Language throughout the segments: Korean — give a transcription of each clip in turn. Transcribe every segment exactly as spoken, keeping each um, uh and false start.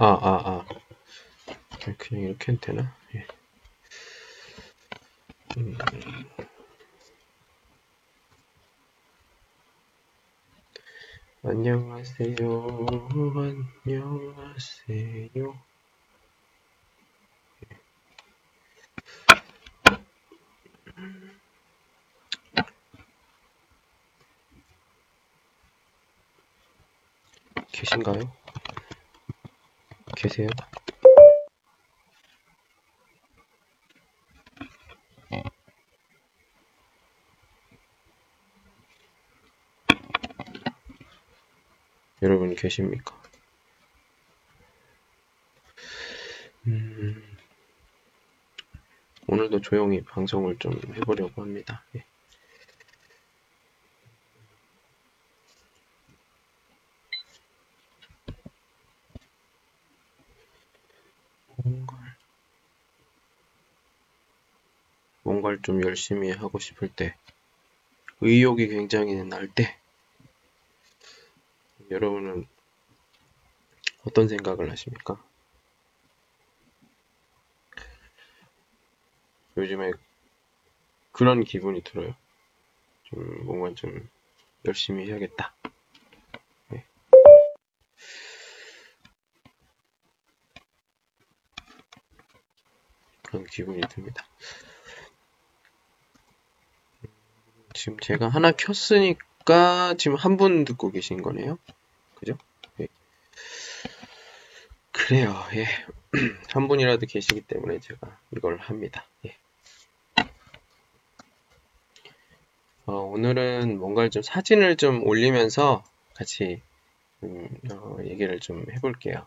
아, 아, 아. 그냥 이렇게 해도 되나? 예. 음. 안녕하세요. 안녕하세요. 계신가요? 계세요? 여러분 계십니까? 음, 오늘도 조용히 방송을 좀 해보려고 합니다. 예. 뭔가를, 뭔가를 좀 열심히 하고 싶을 때, 의욕이 굉장히 날 때, 여러분은 어떤 생각을 하십니까? 요즘에 그런 기분이 들어요. 좀 뭔가 좀 열심히 해야겠다. 네. 그런 기분이 듭니다. 지금 제가 하나 켰으니까 지금 한 분 듣고 계신 거네요. 그죠? 예. 그래요. 예. 한 분이라도 계시기 때문에 제가 이걸 합니다. 예. 어, 오늘은 뭔가를 좀 사진을 좀 올리면서 같이 음, 어, 얘기를 좀 해볼게요.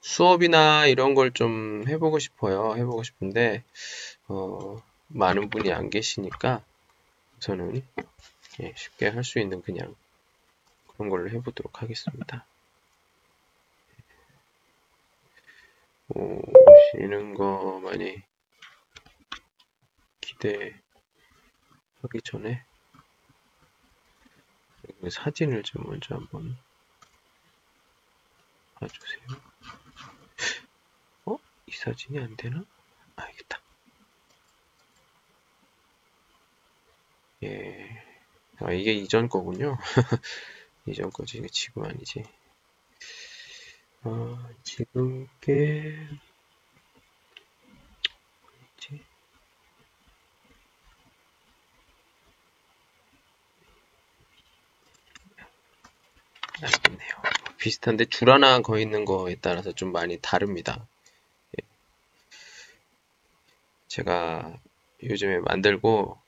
수업이나 이런 걸 좀 해보고 싶어요. 해보고 싶은데 어, 많은 분이 안 계시니까 저는 예, 쉽게 할 수 있는 그냥 그런 걸로 해보도록 하겠습니다. 오시는 거 많이 기대하기 전에 사진을 좀 먼저 한번 봐주세요. 어? 이 사진이 안 되나? 알겠다. 예. 아, 이게 이전 거군요. 이전 거지. 이게 지금 아니지. 아, 지금 게 뭐지? 알겠네요. 비슷한데 줄 하나 거 있는 거에 따라서 좀 많이 다릅니다. 예. 제가 요즘에 만들고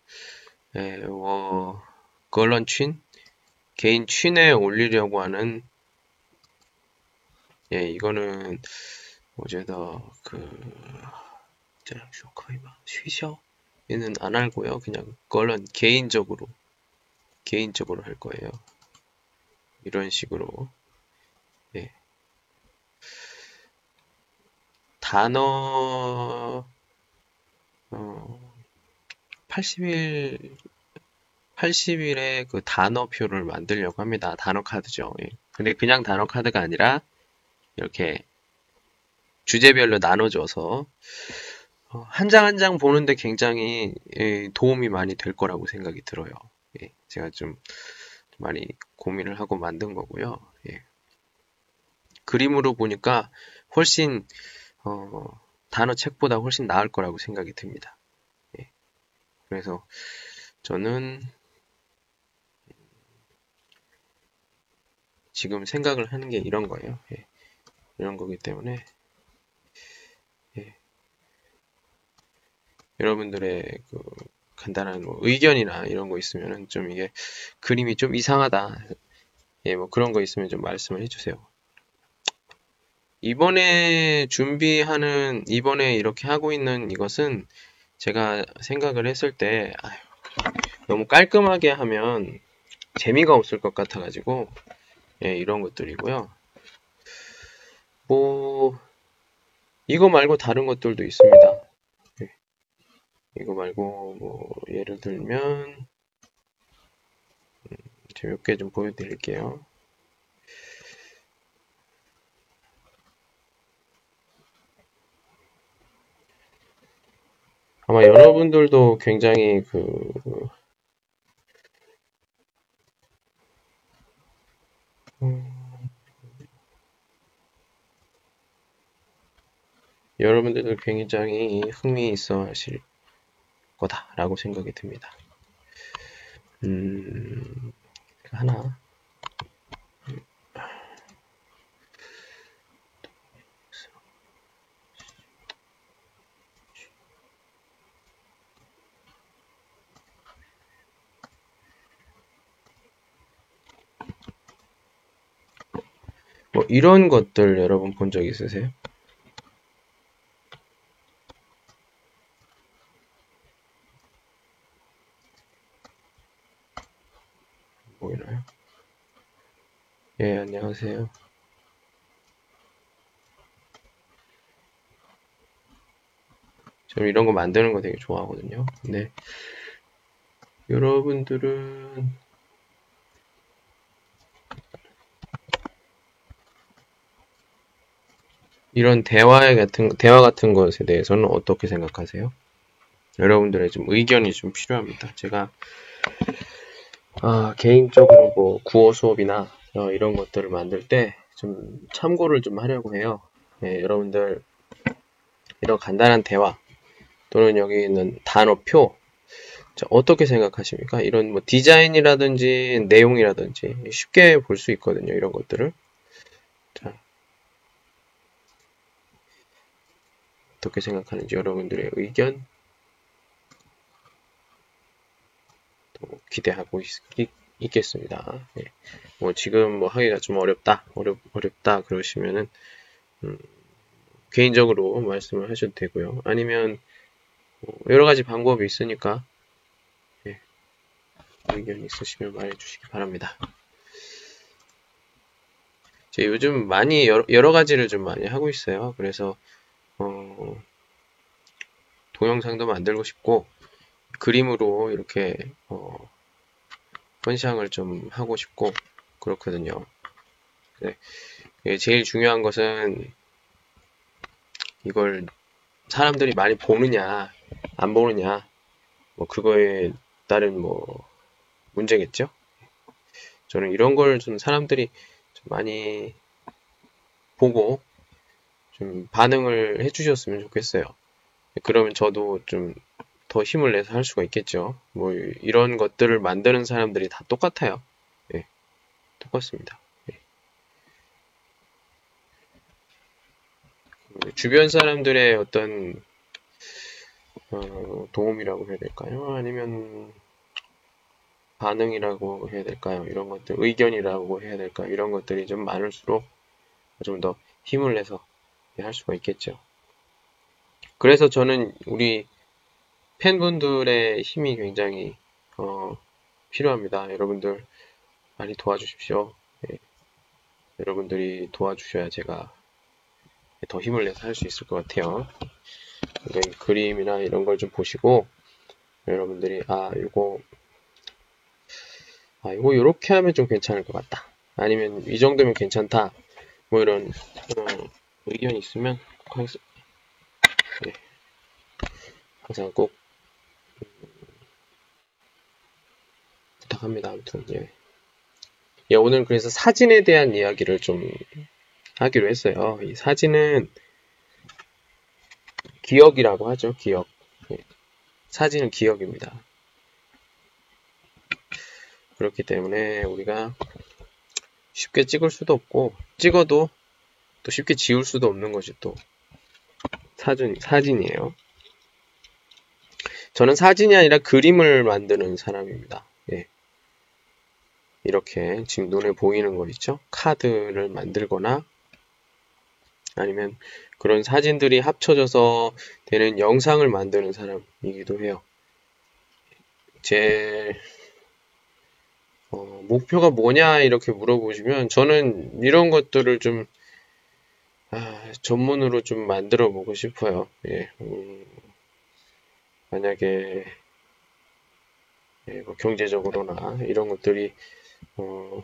예, 어, 걸런 취인? 개인 취인에 올리려고 하는, 예, 이거는, 어제도, 그, 저랑 쇼커이 막, 쉬셔? 얘는 안 알고요. 그냥, 걸런 개인적으로, 개인적으로 할 거예요. 이런 식으로, 예. 단어, 어, 팔십 일, 팔십 일에 그 단어표를 만들려고 합니다. 단어 카드죠. 예. 근데 그냥 단어 카드가 아니라 이렇게 주제별로 나눠줘서 한 장 한 장 보는데 굉장히 예, 도움이 많이 될 거라고 생각이 들어요. 예. 제가 좀 많이 고민을 하고 만든 거고요. 예. 그림으로 보니까 훨씬 어, 단어 책보다 훨씬 나을 거라고 생각이 듭니다. 그래서 저는 지금 생각을 하는 게 이런 거예요. 예. 이런 거기 때문에 예. 여러분들의 그 간단한 뭐 의견이나 이런 거 있으면은 좀 이게 그림이 좀 이상하다. 예, 뭐 그런 거 있으면 좀 말씀을 해주세요. 이번에 준비하는 이번에 이렇게 하고 있는 이것은 제가 생각을 했을 때 아유, 너무 깔끔하게 하면 재미가 없을 것 같아 가지고 예, 이런 것들이고요. 뭐 이거 말고 다른 것들도 있습니다. 예. 이거 말고 뭐 예를 들면 제가 몇 개 좀 보여드릴게요. 아마 여러분들도 굉장히 그 음, 여러분들도 굉장히 흥미있어 하실 거다라고 생각이 듭니다. 음, 하나 뭐 이런 것들 여러분 본 적 있으세요? 보이나요? 예, 안녕하세요. 저는 이런 거 만드는 거 되게 좋아하거든요. 근데 여러분들은 이런 대화 같은, 대화 같은 것에 대해서는 어떻게 생각하세요? 여러분들의 좀 의견이 좀 필요합니다. 제가 아, 개인적으로 뭐 구어 수업이나 어, 이런 것들을 만들 때 좀 참고를 좀 하려고 해요. 네, 여러분들 이런 간단한 대화 또는 여기 있는 단어표 자, 어떻게 생각하십니까? 이런 뭐 디자인이라든지 내용이라든지 쉽게 볼 수 있거든요. 이런 것들을. 자. 어떻게 생각하는지 여러분들의 의견 또 기대하고 있, 있겠습니다. 예. 뭐 지금 뭐 하기가 좀 어렵다, 어렵, 어렵다 그러시면은 음, 개인적으로 말씀을 하셔도 되고요. 아니면 뭐 여러 가지 방법이 있으니까 예. 의견 있으시면 말해주시기 바랍니다. 제가 요즘 많이 여러, 여러 가지를 좀 많이 하고 있어요. 그래서 어, 동영상도 만들고 싶고 그림으로 이렇게 어, 컨시앙을 좀 하고 싶고 그렇거든요. 네. 제일 중요한 것은 이걸 사람들이 많이 보느냐 안 보느냐 뭐 그거에 따른 뭐 문제겠죠. 저는 이런 걸 좀 사람들이 좀 많이 보고 좀 반응을 해주셨으면 좋겠어요. 그러면 저도 좀 더 힘을 내서 할 수가 있겠죠. 뭐 이런 것들을 만드는 사람들이 다 똑같아요. 예, 똑같습니다. 예. 주변 사람들의 어떤 어, 도움이라고 해야 될까요? 아니면 반응이라고 해야 될까요? 이런 것들, 의견이라고 해야 될까요? 이런 것들이 좀 많을수록 좀 더 힘을 내서 할 수가 있겠죠. 그래서 저는 우리 팬분들의 힘이 굉장히 어, 필요합니다. 여러분들 많이 도와주십시오. 예. 여러분들이 도와주셔야 제가 더 힘을 내서 할 수 있을 것 같아요. 그림이나 이런 걸 좀 보시고 여러분들이 아 요거 아 요거 요렇게 하면 좀 괜찮을 것 같다. 아니면 이 정도면 괜찮다. 뭐 이런 어, 의견이 있으면 꼭 항상, 네. 항상 꼭 부탁합니다. 아무튼 예. 예, 오늘 그래서 사진에 대한 이야기를 좀 하기로 했어요. 이 사진은 기억이라고 하죠. 기억. 예. 사진은 기억입니다. 그렇기 때문에 우리가 쉽게 찍을 수도 없고 찍어도 또 쉽게 지울 수도 없는 것이 또 사진, 사진이에요. 저는 사진이 아니라 그림을 만드는 사람입니다. 예. 이렇게 지금 눈에 보이는 거 있죠? 카드를 만들거나 아니면 그런 사진들이 합쳐져서 되는 영상을 만드는 사람이기도 해요. 제 어, 목표가 뭐냐 이렇게 물어보시면 저는 이런 것들을 좀 아, 전문으로 좀 만들어 보고 싶어요. 예, 음, 만약에 예, 뭐 경제적으로나 이런 것들이 어,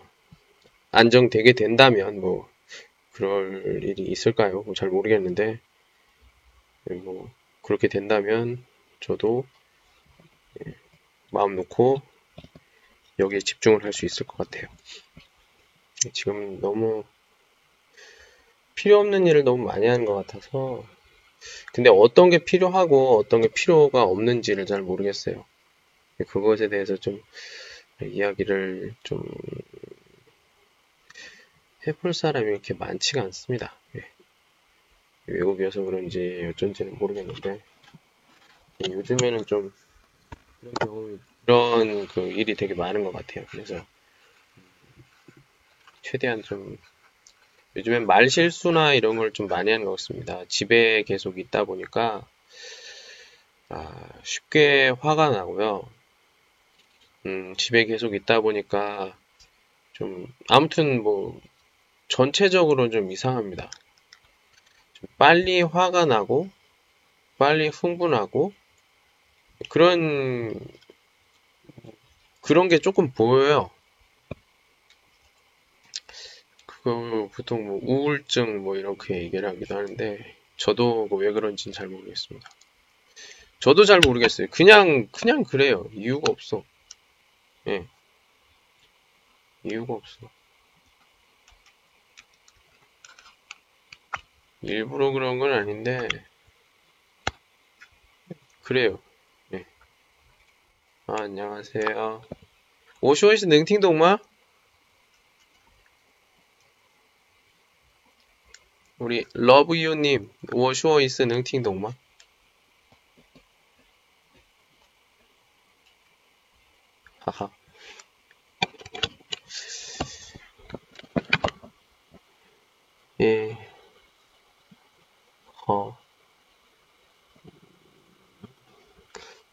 안정되게 된다면 뭐 그럴 일이 있을까요? 뭐 잘 모르겠는데 예, 뭐 그렇게 된다면 저도 마음 놓고 여기에 집중을 할 수 있을 것 같아요. 지금 너무 필요없는 일을 너무 많이 하는 것 같아서, 근데 어떤 게 필요하고 어떤 게 필요가 없는지를 잘 모르겠어요. 그것에 대해서 좀 이야기를 좀 해볼 사람이 이렇게 많지가 않습니다. 외국이어서 그런지 어쩐지는 모르겠는데, 요즘에는 좀 이런 경험이, 이런 그 일이 되게 많은 것 같아요. 그래서 최대한 좀, 요즘엔 말 실수나 이런 걸 좀 많이 하는 것 같습니다. 집에 계속 있다 보니까 아, 쉽게 화가 나고요. 음, 집에 계속 있다 보니까 좀, 아무튼 뭐 전체적으로 좀 이상합니다. 좀 빨리 화가 나고 빨리 흥분하고 그런 그런 게 조금 보여요. 그걸 보통 뭐 우울증 뭐 이렇게 얘기를 하기도 하는데, 저도 뭐 왜 그런지는 잘 모르겠습니다. 저도 잘 모르겠어요. 그냥 그냥 그래요. 이유가 없어. 예, 이유가 없어. 일부러 그런 건 아닌데 그래요. 예. 아, 안녕하세요. 오쇼이스 능팅동마? 우리 러브유님, 오쇼이스 능팅동마? 하하. 예.好，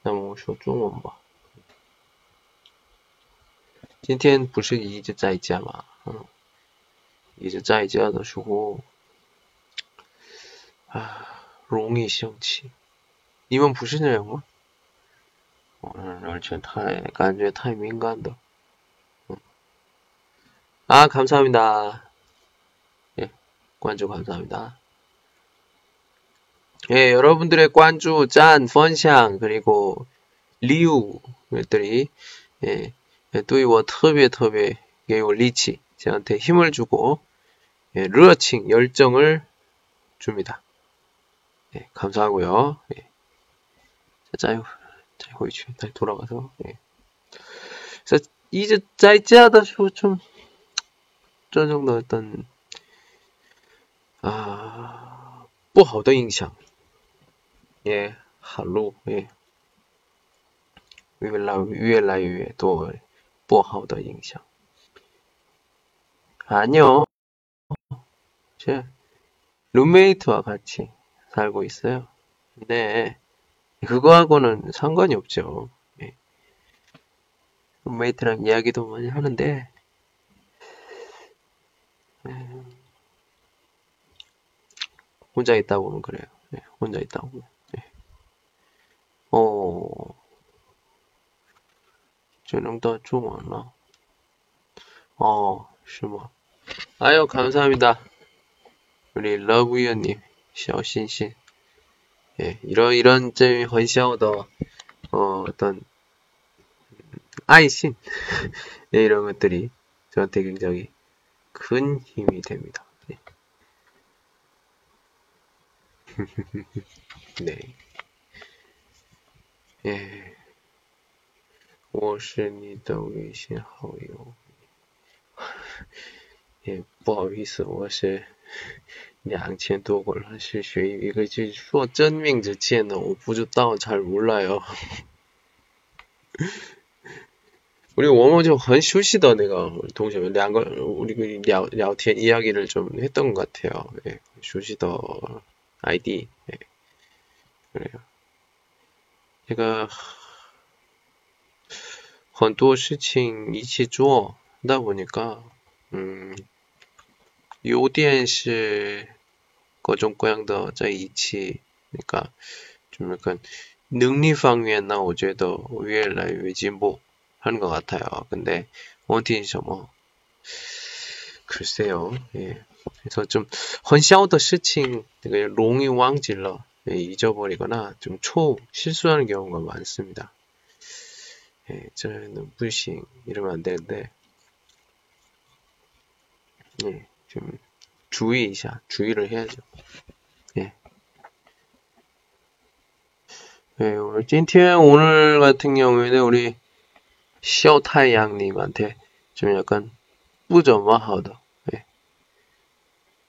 那么我说中文吧。今天不是一直在家嘛，嗯，一直在家的时候啊，容易生气。你们不是那样吗？嗯，而且太感觉太敏感的。嗯，啊，감사합니다。예， 关注감사합니다。 예, 여러분들의 관주, 짠, 펀샹, 그리고 리우들이 예, 두이워 특별 특별 게요 리치, 저한테 힘을 주고 예, 러칭, 열정을 줍니다. 예, 감사하고요. 예. 자자요, 자요 이제 다시 돌아가서 예. 그래서 이제 짜이짜다쇼 좀 저 정도 어떤 아, 不好的影响。 也好路也越来越来越多不好的影响。아니요， 제 룸메이트와 같이 살고 있어요. 근데 그거하고는 상관이 없죠. 예. 룸메이트랑 이야기도 많이 하는데 음, 혼자 있다 보면 그래요. 예, 혼자 있다 보면.哦，只能到中文了。哦，是吗？哎呦，感谢你的，우리 love you 님小心心。예이런이런재미있어도어어떤아이신예이런것들이저한테굉장히큰힘이됩니다 네. 네. 예, 我是你的微信好友。也不好意思，我是两千多个人是学一个就是说真名字见的，我不知道才无奈哦。우리 워머즈很熟悉的那个同学们，两个우리聊聊天이야기를 좀 했던 것 같아요. 예,熟悉的 아이디. 예, 그래요.这个很多事情一起做，那我那个，嗯，优点是各种各样的在一起，那个就是跟能力方面呢，我觉得越来越进步하는 것 같아요. 근데问题是什么？글쎄요， 예， 그래서 좀很小的事情，那个容易忘记了。 잊어버리거나 좀 초 실수하는 경우가 많습니다. 예, 저는 부싱 이러면 안 되는데, 예, 좀 주의이자 주의를 해야죠. 예. 예, 오늘 찐티엔 오늘 같은 경우에는 우리 셔타양님한테 좀 약간 부정마하다, 예,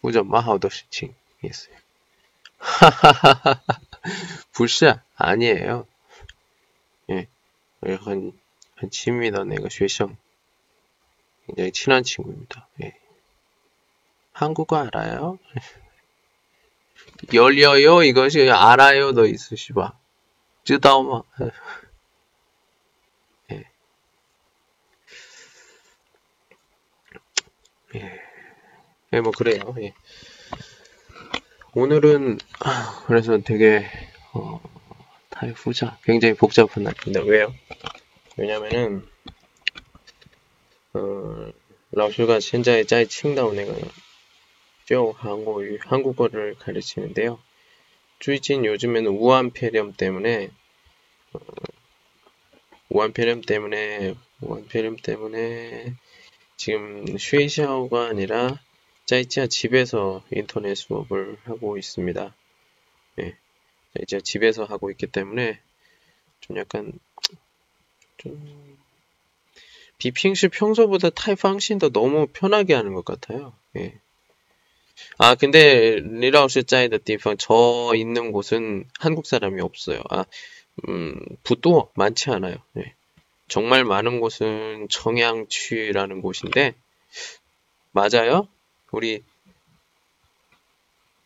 부정마하다 시칭 했어요. 하하하하, 불쌍 아니에요. 예, 很很亲密的那个学生， 굉장히 친한 친구입니다. 예. 한국어 알아요? 열려요 이것이 알아요도 있으시바. 知道吗? 예. 예. 예, 뭐 그래요. 예. 오늘은 그래서 되게 어, 탈후자 굉장히 복잡한 날인데, 왜요? 왜냐면은 어, 老师가现在在青岛那个教韩国语 한국어를 가르치는데요. 最近 요즘에는 우한폐렴 때문에 어, 우한폐렴 때문에 우한폐렴 때문에 지금 쉐이샤오가 아니라 자이치아 집에서 인터넷 수업을 하고 있습니다. 예, 자이치아 집에서 하고 있기 때문에 좀 약간 좀 비핑시 평소보다 타이팡신더 너무 편하게 하는 것 같아요. 예. 아 근데 리라우스 짜이더 디팡 저 있는 곳은 한국 사람이 없어요. 아, 음, 부도 많지 않아요. 예. 정말 많은 곳은 청양취라는 곳인데, 맞아요? 우리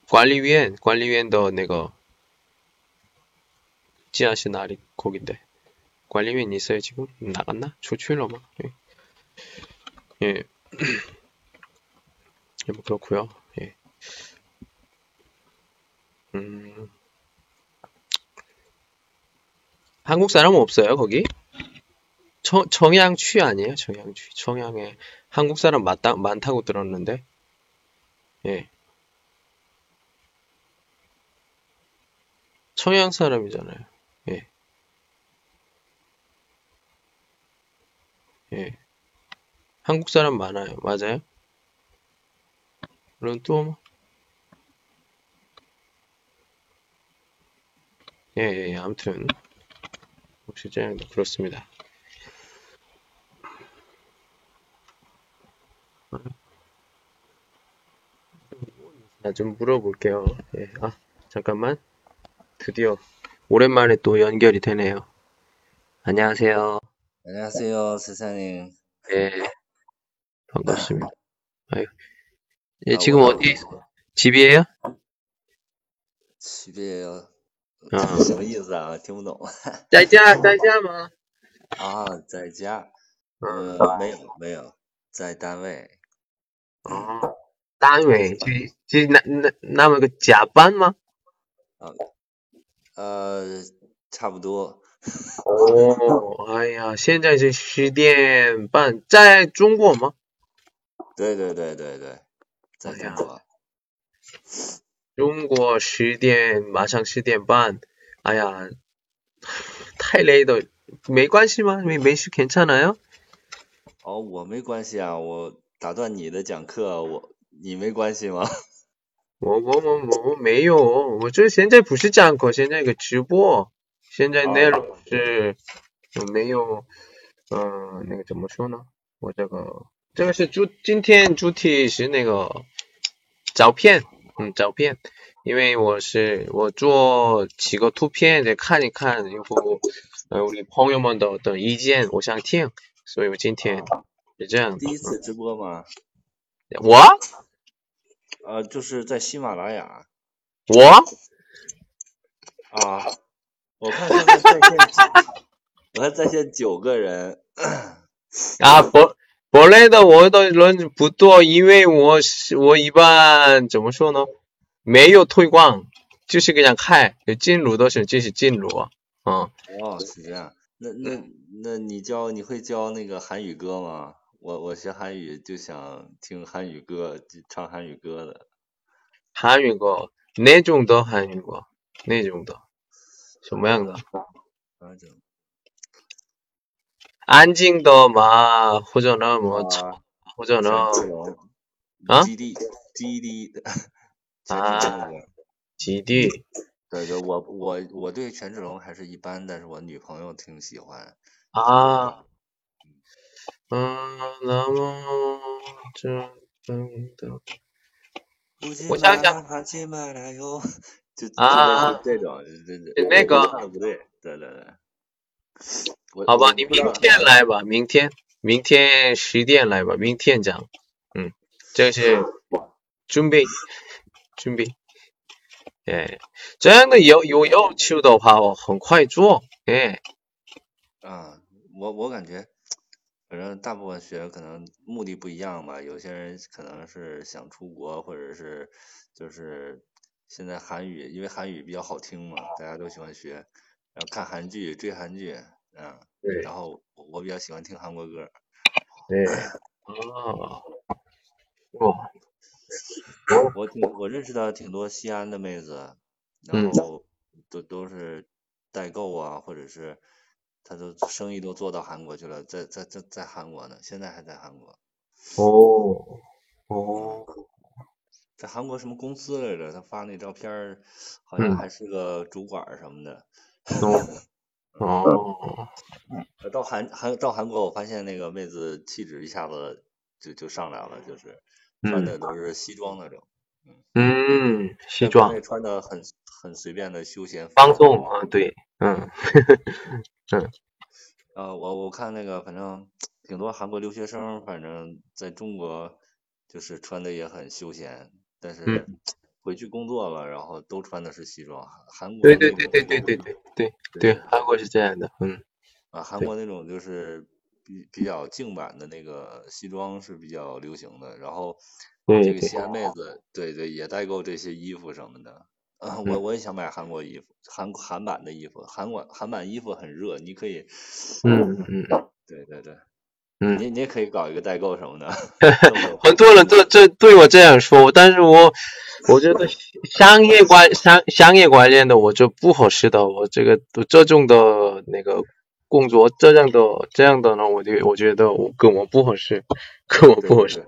관리위원, 관리위원 더 내가 지하시 날이 거긴데 관리위원 있어요 지금? 나갔나? 출출러 막. 예, 예. 뭐 그렇고요. 예. 음, 한국 사람은 없어요 거기? 청 청양취 아니에요? 청양취, 청양에 한국 사람 많다 많다고 들었는데. 예. 청양 사람이잖아요. 예. 예. 한국 사람 많아요. 맞아요? 그럼 또, 예, 예, 예. 아무튼, 혹시 짱도 그렇습니다. 좀 물어볼게요. 예, 아 잠깐만, 드디어 오랜만에 또 연결이 되네요. 안녕하세요. 안녕하세요, 세상님. 예, 반갑습니다. 아유. 예, 아, 지금 어디? 있어요. 집이에요? 집이에요. 아, 什么意思啊？听不懂。在家，在家吗？ 啊，在家。呃，没有，没有，在单位。啊。 单位，单位，那么个加班吗？呃，差不多。哦，哎呀，现在是十点半，在中国吗？对对对对对，在中国。中国十点，马上十点半。哎呀，太累的，没关系吗？没没事，괜찮아요？哦，我没关系啊，我打断你的讲课，我。 你没关系吗？我我我我没有，我就现在不是讲课，现在那个直播，现在那个是今天主题是那个照片，嗯，照片，因为我是我做几个图片再看一看，以后我的朋友们的的意见，我想听，所以我今天是这样。第一次直播吗？我。 呃，就是在喜马拉雅。我啊，我看现在在线，我在线九个人。啊，我我一般怎么说呢？没有推广，就是给人看，进入都是进是进入啊。哦，是这样。那那那你教你会教那个韩语歌吗？ 我我学韩语就想听韩语歌，唱韩语歌的。韩语歌哪种的韩语歌？那种的，什么样的？哪种？安静的嘛，或者那么吵，或者那啊？基地，基地的啊，基地。对对，我我我对权志龙还是一般，但是我女朋友挺喜欢。啊，嗯，那么这嗯的。我想想，就啊，这种，那个不对，对对对。好吧，你明天来吧，明天，明天十点来吧，明天讲。嗯，这是准备，准备。哎，这样的有有要求的话，我很快做。哎，啊，我我感觉。反正大部分学生可能目的不一样吧，有些人可能是想出国，或者是就是现在韩语，因为韩语比较好听嘛，大家都喜欢学，然后看韩剧、追韩剧，啊，对，然后我比较喜欢听韩国歌，对，哦，哇，我挺我认识到挺多西安的妹子，然后都都是代购啊，或者是。他都生意都做到韩国去了，在在在在韩国呢，现在还在韩国。哦哦，在韩国什么公司来着？他发那照片，好像还是个主管什么的。哦，到韩韩到韩国，我发现那个妹子气质一下子就就上来了，就是穿的都是西装那种。嗯，嗯西装。穿的很很随便的休闲。放纵啊，对，嗯。嗯，呃，我我看那个，反正挺多韩国留学生，反正在中国就是穿的也很休闲，但是回去工作了，然后都穿的是西装。韩国对对对对对对对对对，韩国是这样的，嗯，啊，韩国那种就是比比较静版的那个西装是比较流行的，然后这个西安妹子，对对，也代购这些衣服什么的。啊、嗯，我我也想买韩国衣服，韩韩版的衣服，韩国韩版衣服很热，你可以，嗯嗯，对对对，嗯，你你也可以搞一个代购什么的，很多人都这对我这样说，但是我我觉得商业观商商业观念的我就不合适的，我这个这种的那个工作这样的这样的呢，我就我觉得我跟我不合适，跟我不合适，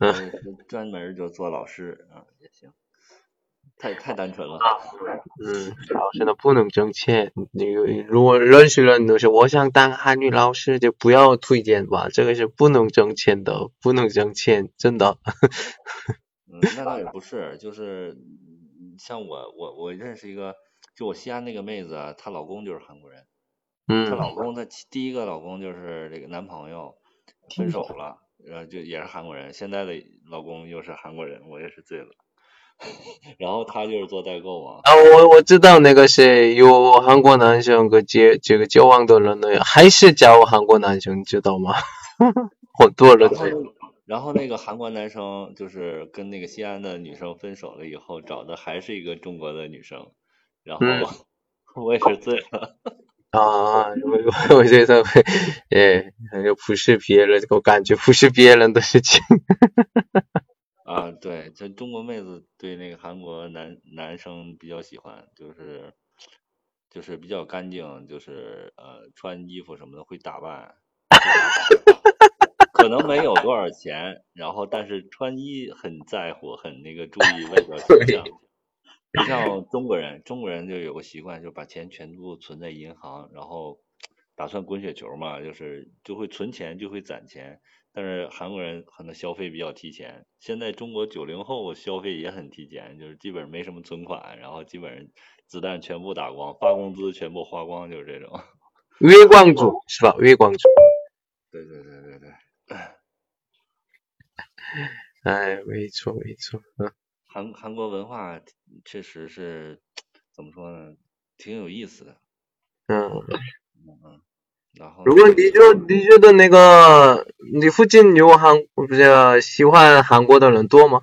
嗯，专门就做老师啊也行。太太单纯了，嗯，老师呢不能挣钱。你如果认识人都是我想当汉语老师，就不要推荐吧，这个是不能挣钱的，不能挣钱，真的。嗯，那倒也不是，就是像我，我我认识一个，就我西安那个妹子啊，她老公就是韩国人，嗯，她老公她第一个老公就是这个男朋友分手了，然后就也是韩国人，现在的老公又是韩国人，我也是醉了。然后他就是做代购嘛。啊，我我知道那个是有韩国男生跟结这个交往的人呢，还是交往韩国男生，知道吗？很多人。然后那个韩国男生就是跟那个西安的女生分手了以后，找的还是一个中国的女生。然后我也是醉了。嗯、啊，我我觉得，哎，就不是别人，我感觉不是别人的事情。啊，对，这中国妹子对那个韩国男男生比较喜欢，就是就是比较干净，就是呃穿衣服什么的会打扮，可能没有多少钱，然后但是穿衣很在乎，很那个注意外表形象。不像中国人，中国人就有个习惯，就把钱全部存在银行，然后打算滚雪球嘛，就是就会存钱，就会攒钱。但是韩国人可能消费比较提前，现在中国九零后消费也很提前，就是基本上没什么存款，然后基本上子弹全部打光，发工资全部花光，就是这种。月光族是吧？月光族。对对对对对。哎，没错没错。嗯、韩韩国文化确实是怎么说呢？挺有意思的。嗯。嗯嗯。如果你就你觉得那个你附近有韩不是喜欢韩国的人多吗？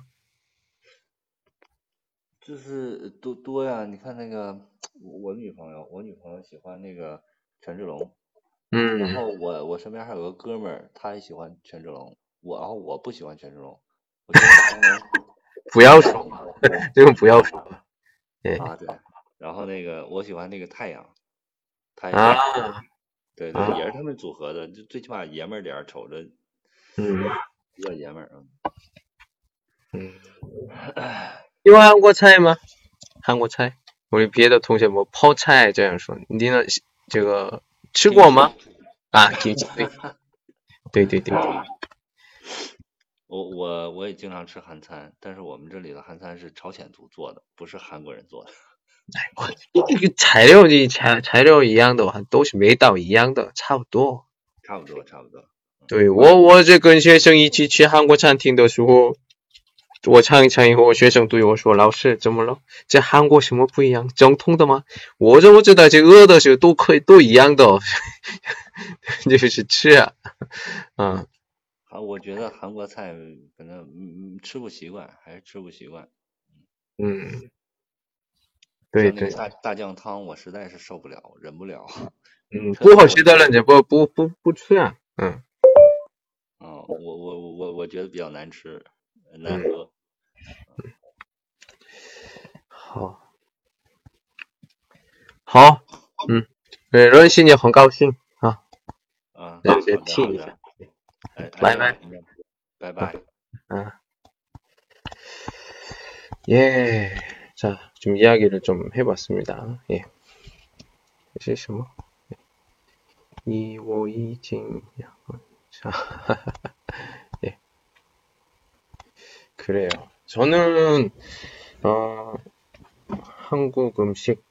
就是多多呀，你看那个我女朋友，我女朋友喜欢那个权志龙，嗯，然后我我身边还有个哥们儿，他也喜欢权志龙，我然后我不喜欢权志龙，我觉得不要说，这个不要说，对啊对。然后那个我喜欢那个太阳，太阳，啊、对对，也是他们组合的，就最起码爷们儿点儿，瞅着，嗯，比较爷们儿啊。嗯，你玩韩国菜吗？韩国菜，我的别的同学们泡菜这样说，你呢？这个吃过吗？啊，对对对对。我我我也经常吃韩餐，但是我们这里的韩餐是朝鲜族做的，不是韩国人做的。哎，这个材料的材材料一样的，都是味道一样的，差不多。差不多，差不多。嗯、对我，我这跟学生一起去韩国餐厅的时候，我尝一尝以后，学生对我说：“老师，怎么了？这韩国什么不一样？正统的吗？”我怎么知道这饿的时候都可以都一样的？就是吃啊，嗯。啊，我觉得韩国菜反正嗯吃不习惯，还是吃不习惯。嗯，对对。大大酱汤我实在是受不了，忍不了。嗯，不好吃的了，你不不不不吃啊。嗯。哦，我我我我我觉得比较难吃，难喝。嗯、好，好，嗯，呃，荣幸也很高兴啊。啊，那就听一下。拜拜，拜拜。아, 예, 자, 좀 이야기를 좀 해봤습니다. 예, 실수 뭐? 이오이징 약간 자, 예, 그래요. 저는 어 한국 음식,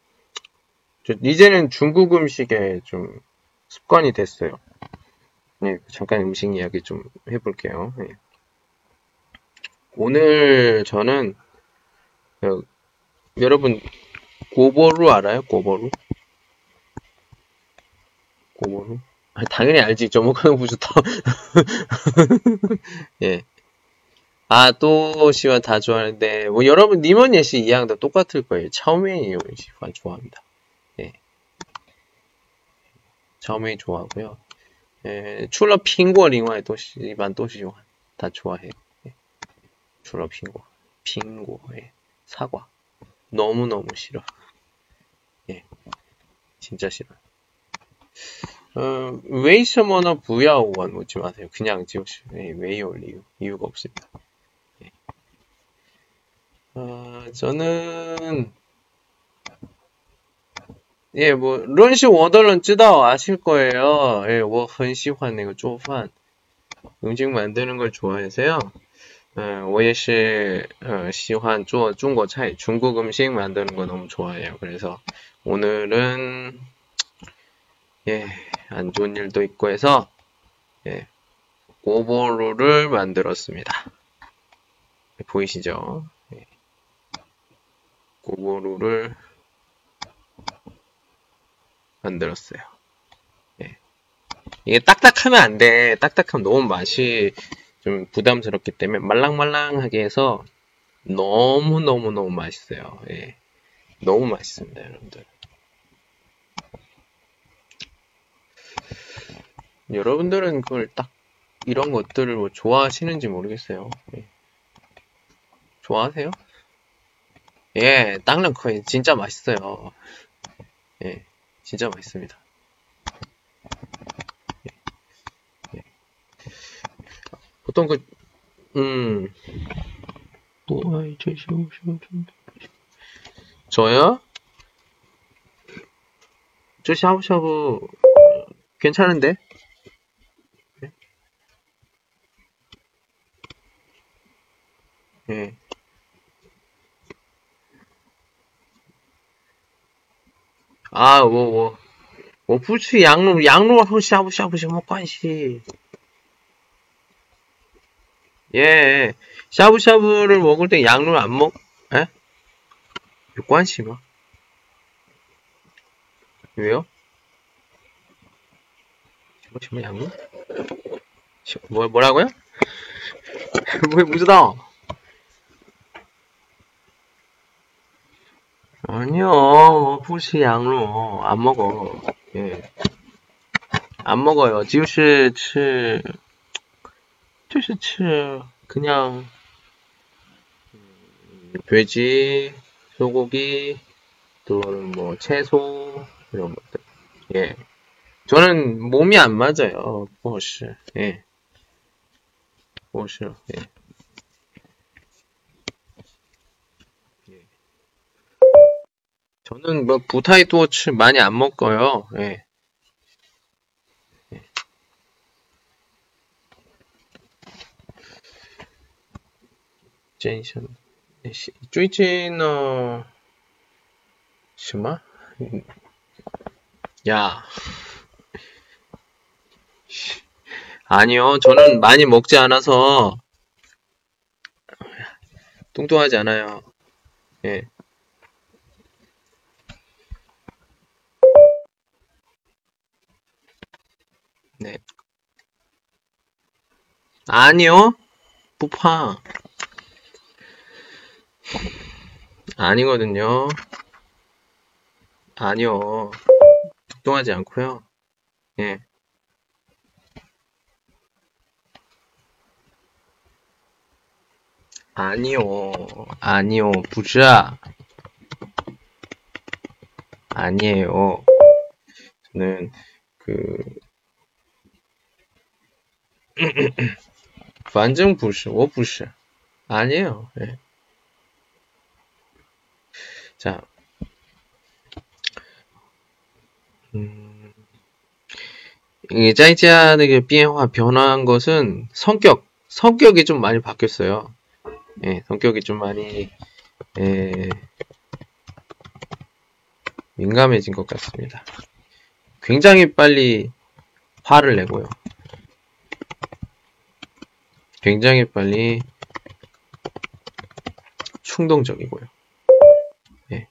저 이제는 중국 음식에 좀 습관이 됐어요. 네, 잠깐 음식 이야기 좀 해볼게요. 네. 오늘 저는 어, 여러분 고보루 알아요? 고보루? 고보루? 아, 당연히 알지. 저먹하는 부주터. 예. 아, 또시와 다 좋아하는데 뭐 여러분 니먼 예시 이양도 똑같을 거예요. 처음에 예시와 좋아합니다. 예. 처음에 좋아하고요. 呃，除了苹果，另外都是一般都是用它좋아해。除了苹果，苹果哎，사과너무너무싫어。哎，진짜싫어。嗯、呃，为什么呢？不要问，我就问他，그냥就是哎，没有理由，理由없습니다。哎，啊、呃，저는 예, 뭐, 런시 워더런 쯔다오 아실 거예요. 예, 워, 헌시환, 이거, 쪼환. 음식 만드는 걸 좋아해서요. 음, 我也是, 어, 시환, 쪼, 중국 차이, 중국 음식 만드는 거 너무 좋아해요. 그래서, 오늘은, 예, 안 좋은 일도 있고 해서, 예, 고보루를 만들었습니다. 보이시죠? 예. 고보루를, 만들었어요. 예. 이게 딱딱하면 안 돼. 딱딱하면 너무 맛이 좀 부담스럽기 때문에 말랑말랑하게 해서 너무너무너무 맛있어요. 예. 너무 맛있습니다, 여러분들. 여러분들은 그걸 딱 이런 것들을 뭐 좋아하시는지 모르겠어요. 예. 좋아하세요? 예, 땅랑 거의 진짜 맛있어요. 예. 진짜 맛있습니다. 보통 그, 음, 저요? 저 샤브샤브 괜찮은데? 예.啊，我我我不吃羊肉，羊肉和呷哺呷哺什么关系？耶，呷哺呷哺를먹을때羊肉안 먹？ 哎，有关系吗？왜요？什么羊肉？뭐뭐라고요？我也不知道。아니요， 不吃羊肉，안 먹어， 예， 안 먹어요， 就是吃，就是吃，그냥， 돼지， 소고기， 또는 뭐 채소 이런 것들. 예, 저는 몸이 안 맞아요. 보시, 예, 보시, 예. 저는 뭐 부타이 도어츠 많이 안 먹어요. 예. 예. 젠션, 쪼이지너, 시마? 야. 아니요, 저는 많이 먹지 않아서 뚱뚱하지 않아요. 예. 네. 아니요? 부파. 아니거든요. 아니요. 뚱뚱하지 않고요. 예. 아니요. 아니요. 부자. 아니에요. 저는 그 완전 부시, 워 부시 아니에요. 네. 자, 음, 이게 짜이지안의 변화, 변화한 것은 성격, 성격이 좀 많이 바뀌었어요. 네, 성격이 좀 많이 에, 민감해진 것 같습니다. 굉장히 빨리 화를 내고요. 굉장히 빨리 충동적이고요. 예.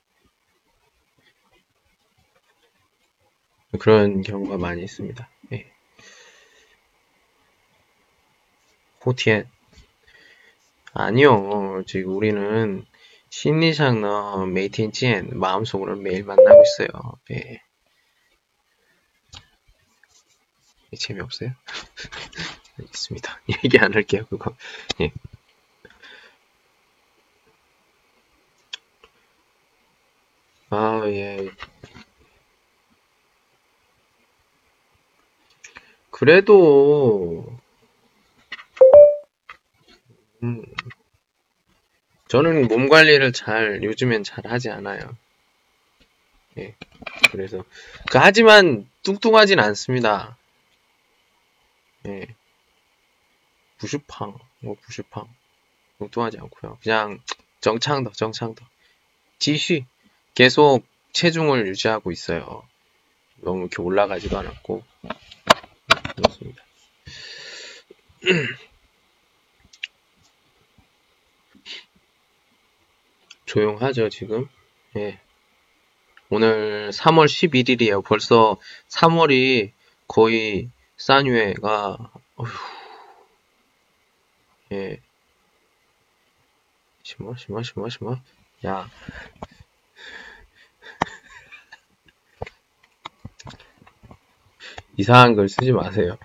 그런 경우가 많이 있습니다. 예. 호티엔 아니요. 지금 우리는 심리상너 메이틴지엔 마음속으로 매일 만나고 있어요. 예. 재미없어요? 있습니다. 얘기 안 할게요, 그거. 예. 아, 예. 그래도, 음, 저는 몸 관리를 잘, 요즘엔 잘 하지 않아요. 예. 그래서, 그, 하지만 뚱뚱하진 않습니다. 예. 부슈팡, 뭐 부슈팡, 뚱뚱하지 않고요. 그냥 정창더, 정창더, 지쉬 계속 체중을 유지하고 있어요. 너무 이렇게 올라가지도 않았고 그렇습니다. 조용하죠 지금. 예. 오늘 삼월 십일일이에요. 벌써 삼월이 거의 사뉴에가 어휴. 예. 심어, 심어, 심어, 심어. 야. 이상한 걸 쓰지 마세요.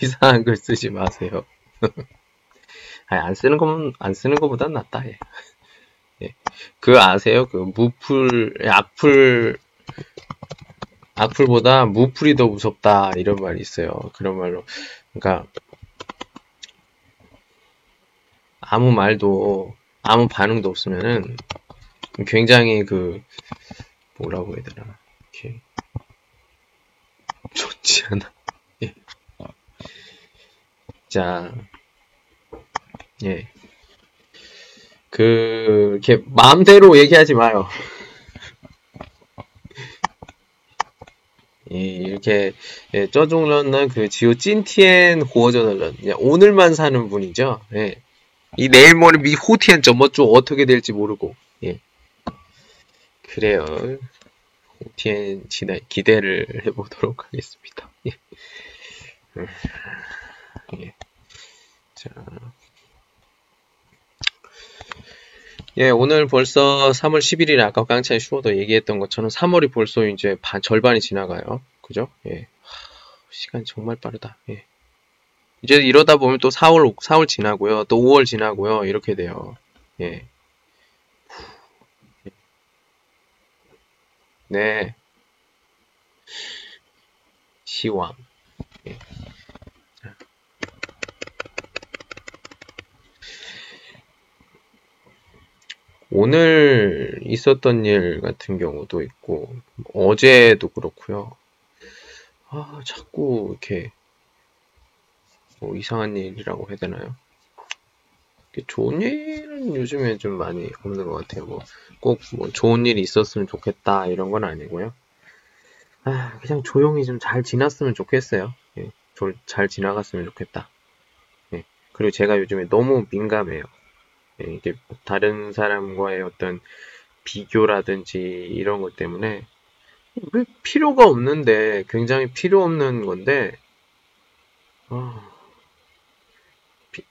이상한 걸 쓰지 마세요. 아니, 안 쓰는 거면, 안 쓰는 거보단 낫다, 예. 예. 그 아세요? 그, 무풀, 악풀, 악풀보다 무풀이 더 무섭다. 이런 말이 있어요. 그런 말로. 그러니까, 아무 말도, 아무 반응도 없으면은, 굉장히 그, 뭐라고 해야 되나, 이렇게, 좋지 않아. 예. 자, 예. 그, 이렇게, 마음대로 얘기하지 마요. 예, 이렇게, 예, 저종런은 그, 지오 찐티엔 고어저널런. 오늘만 사는 분이죠. 예. 이 내일 모레 미 호티엔 저뭐쪽 어떻게 될지 모르고. 예. 그래요. 호티엔 지나 기대를 해보도록 하겠습니다. 예. 예. 자. 예, 오늘 벌써 삼월 십일일 아까 깡차이 슈어도 얘기했던 것처럼 삼월이 벌써 이제 반, 절반이 지나가요. 그죠? 예. 하, 시간 정말 빠르다. 예. 이제 이러다 보면 또 사월, 사월 지나고요. 또 오월 지나고요. 이렇게 돼요. 예. 네. 시황. 네. 오늘 있었던 일 같은 경우도 있고, 어제도 그렇고요. 아, 자꾸 이렇게 뭐 이상한 일이라고 해야 되나요? 좋은 일은 요즘에 좀 많이 없는 것 같아요. 뭐 꼭 뭐 좋은 일이 있었으면 좋겠다 이런 건 아니고요. 아, 그냥 조용히 좀 잘 지났으면 좋겠어요. 예, 잘 지나갔으면 좋겠다. 예, 그리고 제가 요즘에 너무 민감해요. 예, 이게 다른 사람과의 어떤 비교라든지 이런 것 때문에 왜 필요가 없는데 굉장히 필요 없는 건데 아... 비...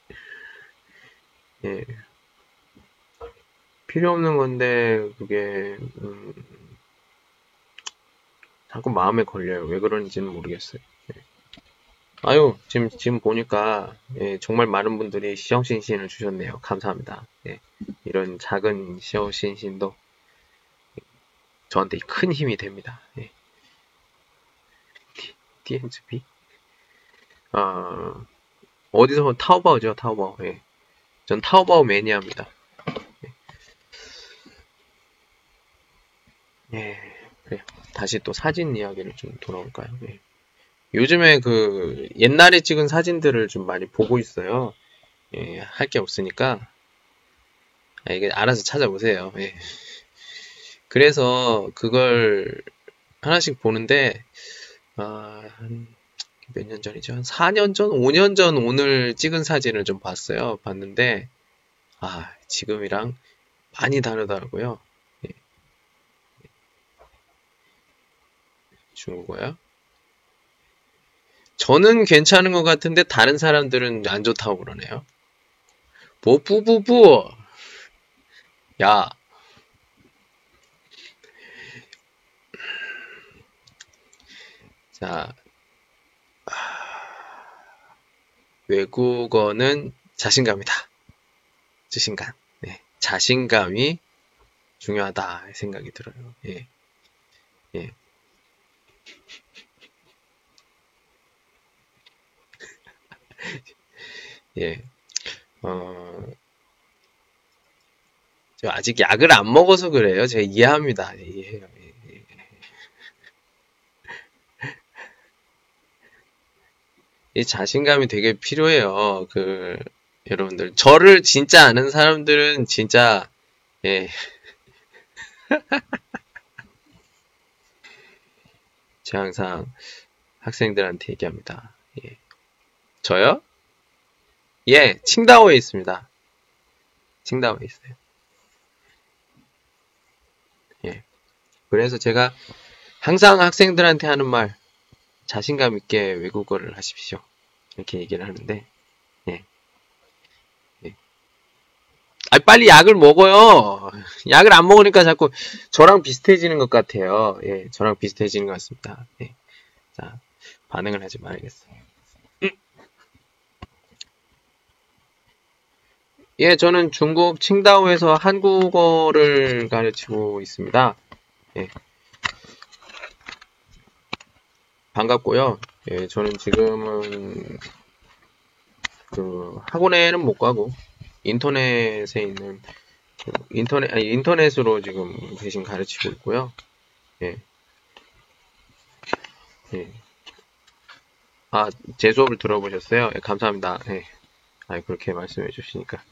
예. 필요 없는 건데, 그게, 음, 자꾸 마음에 걸려요. 왜 그런지는 모르겠어요. 예. 아유, 지금, 지금 보니까, 예, 정말 많은 분들이 시어신신을 주셨네요. 감사합니다. 예. 이런 작은 시어신신도 저한테 큰 힘이 됩니다. 예. 디엠즈비? 아, 어디서, 타오바오죠, 타오바오. 예. 전 타오바오 매니아입니다. 예, 그래요. 다시 또 사진 이야기를 좀 돌아올까요? 예. 요즘에 그 옛날에 찍은 사진들을 좀 많이 보고 있어요. 예, 할 게 없으니까 아, 이게 알아서 찾아보세요. 예. 그래서 그걸 하나씩 보는데 아, 한 몇 년 전이죠? 한 사 년 전? 오 년 전 오늘 찍은 사진을 좀 봤어요. 봤는데, 아, 지금이랑 많이 다르더라고요. 예. 중국어요? 저는 괜찮은 것 같은데, 다른 사람들은 안 좋다고 그러네요. 뭐, 뿌뿌뿌! 야. 자. 외국어는 자신감이다. 자신감. 네. 자신감이 중요하다 생각이 들어요. 예. 예. 예. 어. 저 아직 약을 안 먹어서 그래요. 제가 이해합니다. 이해해요. 예. 이 자신감이 되게 필요해요. 그 여러분들 저를 진짜 아는 사람들은 진짜 예. 제가 항상 학생들한테 얘기합니다. 예. 저요? 예, 칭다오에 있습니다. 칭다오에 있어요. 예. 그래서 제가 항상 학생들한테 하는 말 자신감 있게 외국어를 하십시오. 이렇게 얘기를 하는데, 예. 예. 아, 빨리 약을 먹어요! 약을 안 먹으니까 자꾸 저랑 비슷해지는 것 같아요. 예, 저랑 비슷해지는 것 같습니다. 예. 자, 반응을 하지 말아야겠어요. 음. 예, 저는 중국 칭다오에서 한국어를 가르치고 있습니다. 예. 반갑고요. 예, 저는 지금은 그 학원에는 못 가고 인터넷에 있는 인터넷 아니 인터넷으로 지금 대신 가르치고 있고요. 예, 예. 아, 제 수업을 들어보셨어요? 예, 감사합니다. 예. 아, 그렇게 말씀해 주시니까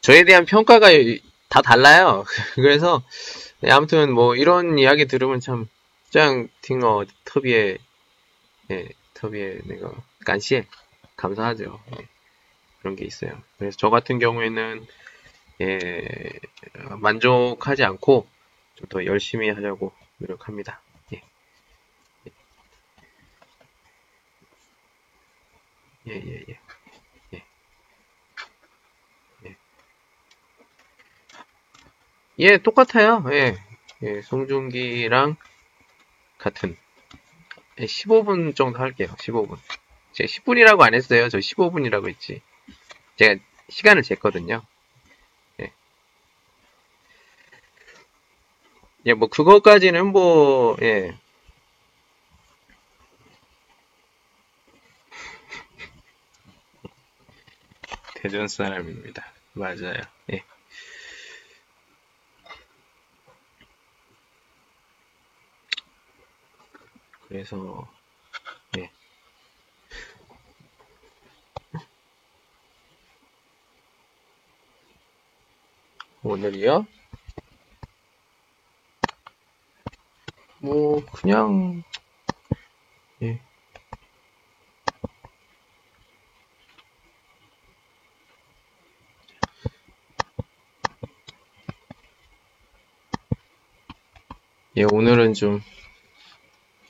저에 대한 평가가 다 달라요. 그래서 예, 아무튼 뭐 이런 이야기 들으면 참 짱 팅어 터비에 예, 터비에 내가 간시에 감사하죠. 예, 그런 게 있어요. 그래서 저 같은 경우에는 예, 만족하지 않고 좀 더 열심히 하려고 노력합니다. 예, 예, 예, 예, 예, 예, 예 똑같아요. 예, 예, 송중기랑 같은. 십오 분 정도 할게요. 십오 분. 제가 십 분이라고 안 했어요. 저 십오 분이라고 했지. 제가 시간을 쟀거든요. 네. 예, 뭐 그거까지는 뭐 예. 대전 사람입니다. 맞아요. 예. 그래서 예. 오늘이요? 뭐 그냥 예. 예, 오늘은 좀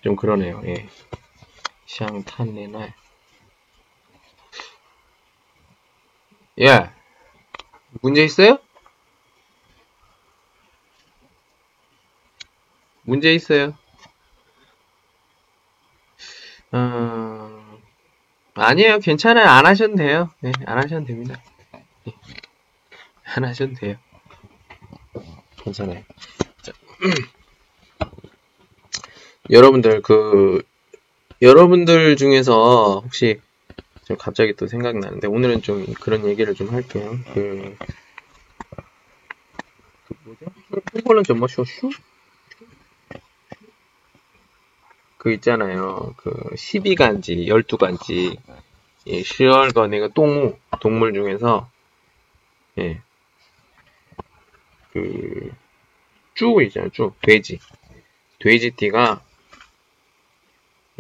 좀 그러네요. 예. 샹탄내날. 예. 문제 있어요? 문제 있어요? 어... 아니에요. 괜찮아요. 안 하셔도 돼요. 네, 안 하셔도 됩니다. 네. 안 하셔도 돼요. 괜찮아요. 자. 여러분들 그 여러분들 중에서 혹시 좀 갑자기 또 생각나는데 오늘은 좀 그런 얘기를 좀 할게요. 그, 그 뭐죠? 한국어는 좀 뭐죠? 슈? 그 있잖아요. 그 십이 간지, 십이 간지, 예, 십이 간지가 똥우 동물 중에서 예, 그 쭈 있잖아요. 쭈 돼지, 돼지띠가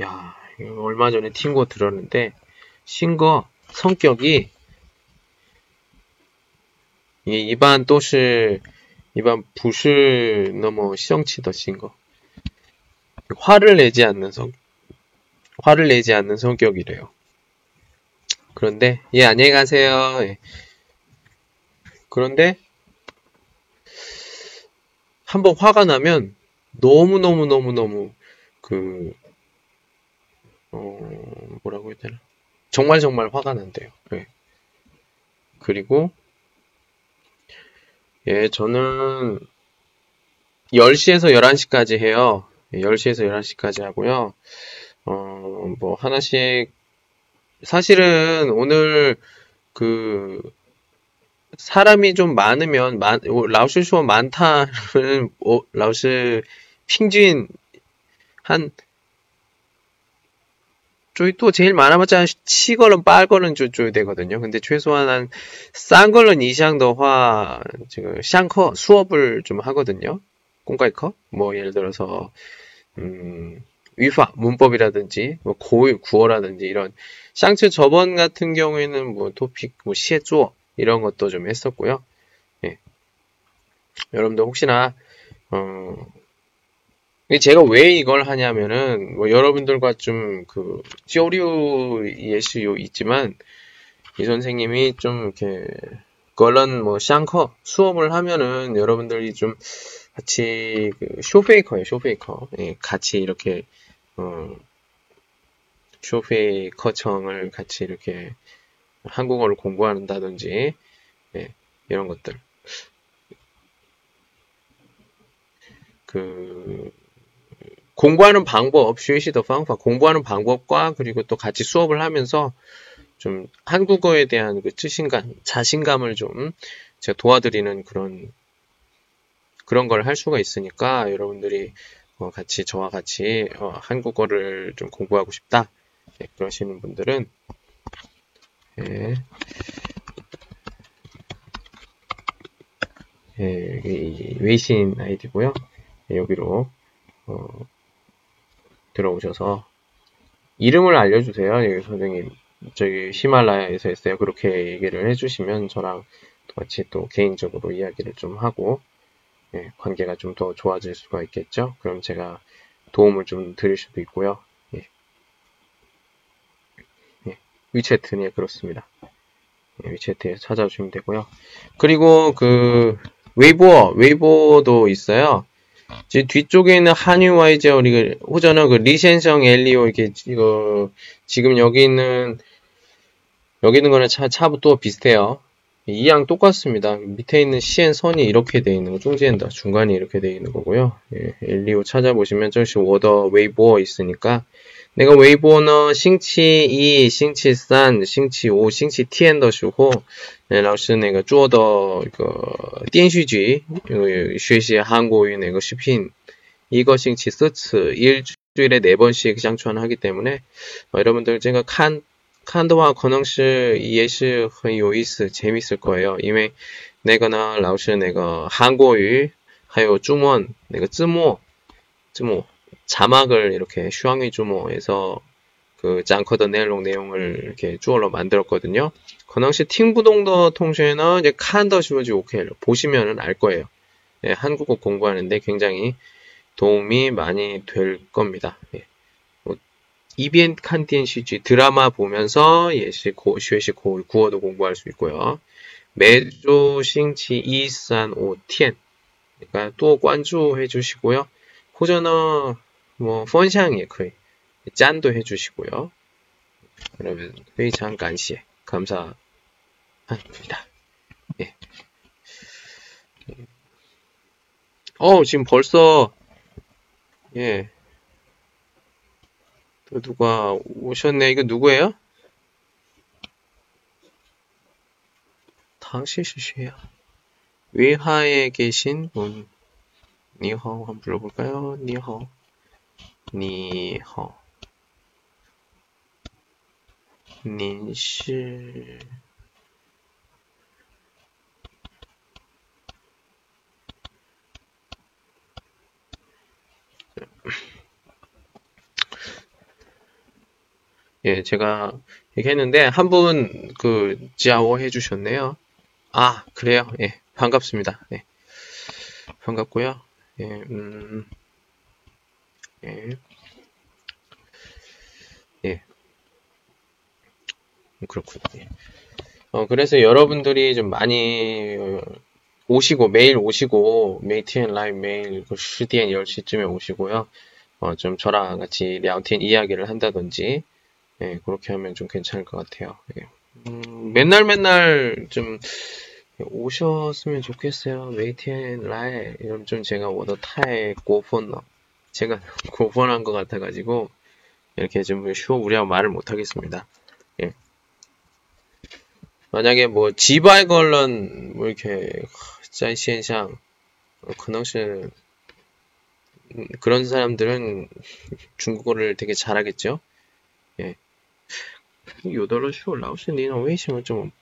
야 이거 얼마 전에 튄거 들었는데 신거 성격이 예, 일반 또시 일반 부실 너무 시정치더 신거. 화를 내지 않는 성, 화를 내지 않는 성격이래요. 그런데, 예, 안녕히 가세요. 예. 그런데, 한번 화가 나면, 너무너무너무너무, 그, 어, 뭐라고 해야 되나. 정말 정말 화가 난대요. 예. 그리고, 예, 저는, 열 시에서 열한 시까지 해요. 열 시에서 열한 시까지 하고요. 어, 뭐, 하나씩, 사실은 오늘, 그, 사람이 좀 많으면, 많, 라오스 수업 많다는, 어, 라오스 핑진, 한, 저희 또 제일 많아봤자, 치걸은, 빨걸은 줘야 되거든요. 근데 최소한 한, 싼걸은 이샹더 화, 지금, 샹커, 수업을 좀 하거든요. 꽁까이커? 뭐, 예를 들어서, 음, 위화, 문법이라든지, 뭐, 고유, 구어라든지, 이런, 샹츠 저번 같은 경우에는, 뭐, 토픽, 뭐, 시에쪼, 이런 것도 좀 했었고요. 예. 여러분들 혹시나, 어, 제가 왜 이걸 하냐면은, 뭐, 여러분들과 좀, 그, 쪼류 예시요 있지만, 이 선생님이 좀, 이렇게, 걸런, 뭐, 샹커 수업을 하면은, 여러분들이 좀, 같이 그 쇼페이커예요. 쇼페이커. 예, 같이 이렇게 어, 쇼페이커청을 같이 이렇게 한국어를 공부한다든지 예, 이런 것들. 그 공부하는 방법, 쉐시더 방법, 공부하는 방법과 그리고 또 같이 수업을 하면서 좀 한국어에 대한 그 자신감, 자신감을 좀 제가 도와드리는 그런. 그런 걸 할 수가 있으니까 여러분들이 어 같이 저와 같이 어 한국어를 좀 공부하고 싶다 네, 그러시는 분들은 예. 예, 여기 웨이신 아이디고요. 예, 여기로 어 들어오셔서 이름을 알려주세요. 예, 선생님 저기 히말라야에서 했어요. 그렇게 얘기를 해주시면 저랑 같이 또 개인적으로 이야기를 좀 하고 예, 관계가 좀 더 좋아질 수가 있겠죠? 그럼 제가 도움을 좀 드릴 수도 있고요. 예. 예. 위챗, 네, 그렇습니다. 예, 위챗에 찾아주시면 되고요. 그리고 그, 웨이보, 웨이보도 있어요. 지금 뒤쪽에 있는 한유와이저, 우리, 호전어, 그, 리센성 엘리오, 이렇게, 이거, 지금 여기 있는, 여기 있는 거는 차, 차부 또 비슷해요. 이양 똑같습니다. 밑에 있는 시엔선이 이렇게 되어 있는 거, 중지엔더 중간이 이렇게 되어 있는 거고요. 예, 일, 이 호 찾아보시면 저시 워더 웨이보어 있으니까 내가 웨이보어는 싱치 이, 싱치 삼, 싱치 오, 싱치七엔더시고, 老师那个做的电视剧学习韩国语那个视频一个星期四次，일주일에 네 번씩 상추하기 때문에 여러분들 제가 칸看的话 可能是 也是 很有意思 재밌을 거예요. 因为 那个呢 老师 那个 한국어 还有 중원 那个 字幕 字幕 자막을 이렇게 슈앙이 주모에서 그 장커더 내용 내용을 이렇게 주어로 만들었거든요. 그당시 팅부동더 통신에는 이제 칸더 시오지 오케이 보시면은 알 거예요. 예, 한국어 공부하는데 굉장히 도움이 많이 될 겁니다. 예. 이비엔 칸티엔 시지 드라마 보면서 예시 고 쉐시 고 구어도 공부할 수 있고요. 매주 싱치 이산 오티엔 그러니까 또 관주해 주시고요. 호전어 뭐 펀샹이 거의 짠도 해주시고요. 그러면 회의장 간시에 감사합니다. 예. 어 지금 벌써 예. 또 누가 오셨네. 이거 누구예요? 당시시시야 외하에 계신 분. 니하오 한번 불러볼까요? 니하오 니하오 닌시 예, 제가 얘기했는데 한 분 그 지아워 해주셨네요. 아 그래요? 예, 반갑습니다. 예, 반갑고요. 예, 음, 예, 예, 그렇군요. 예. 어, 그래서 여러분들이 좀 많이 오시고, 매일 오시고, 매티엔 라이브 매일 슈디엔 열 시쯤에 오시고요. 어, 좀 저랑 같이 랴오티엔 이야기를 한다든지, 예, 그렇게 하면 좀 괜찮을 것 같아요. 예. 음, 맨날 맨날 좀, 오셨으면 좋겠어요. 매티엔 라이 이런 좀 제가 워더 타에 고폰 제가 고폰한 것 같아가지고 이렇게 좀 쇼 우리하고 말을 못하겠습니다. 예. 만약에 뭐 지바이 걸런 뭐 이렇게 짠시엔샹 그당시 그런 사람들은 중국어를 되게 잘하겠죠. 예. 요더러 쇼 라오스 니나 웨이시면 좀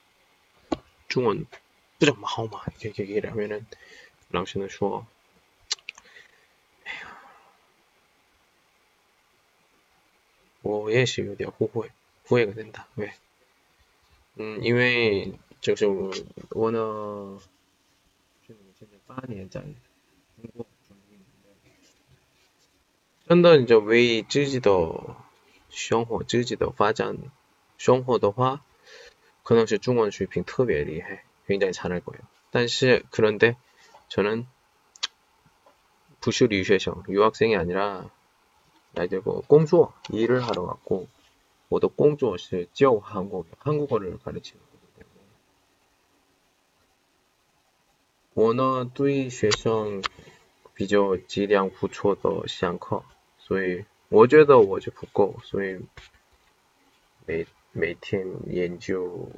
중원 不怎么好嘛 이렇게 얘기를 하면은 랑씨는 쇼我也是有点后悔，후회가 된다. 왜? 음, 因为就是我呢，真的为自己的生活、自己的发展、生活的话，可能是中文水平特别厉害。 굉장히 잘할 거예요. 但是 그런데 저는 부슈 류쉐성 유학생이 아니라 나이들고 공주어 일을 하러 갔고 모두 공주어시 지역 한국 한국어를 가르치는 거기 때문에 원어 두이 쉐성 비교 지량 부초도 시앙커 所以我觉得我就不够，所以每每天研究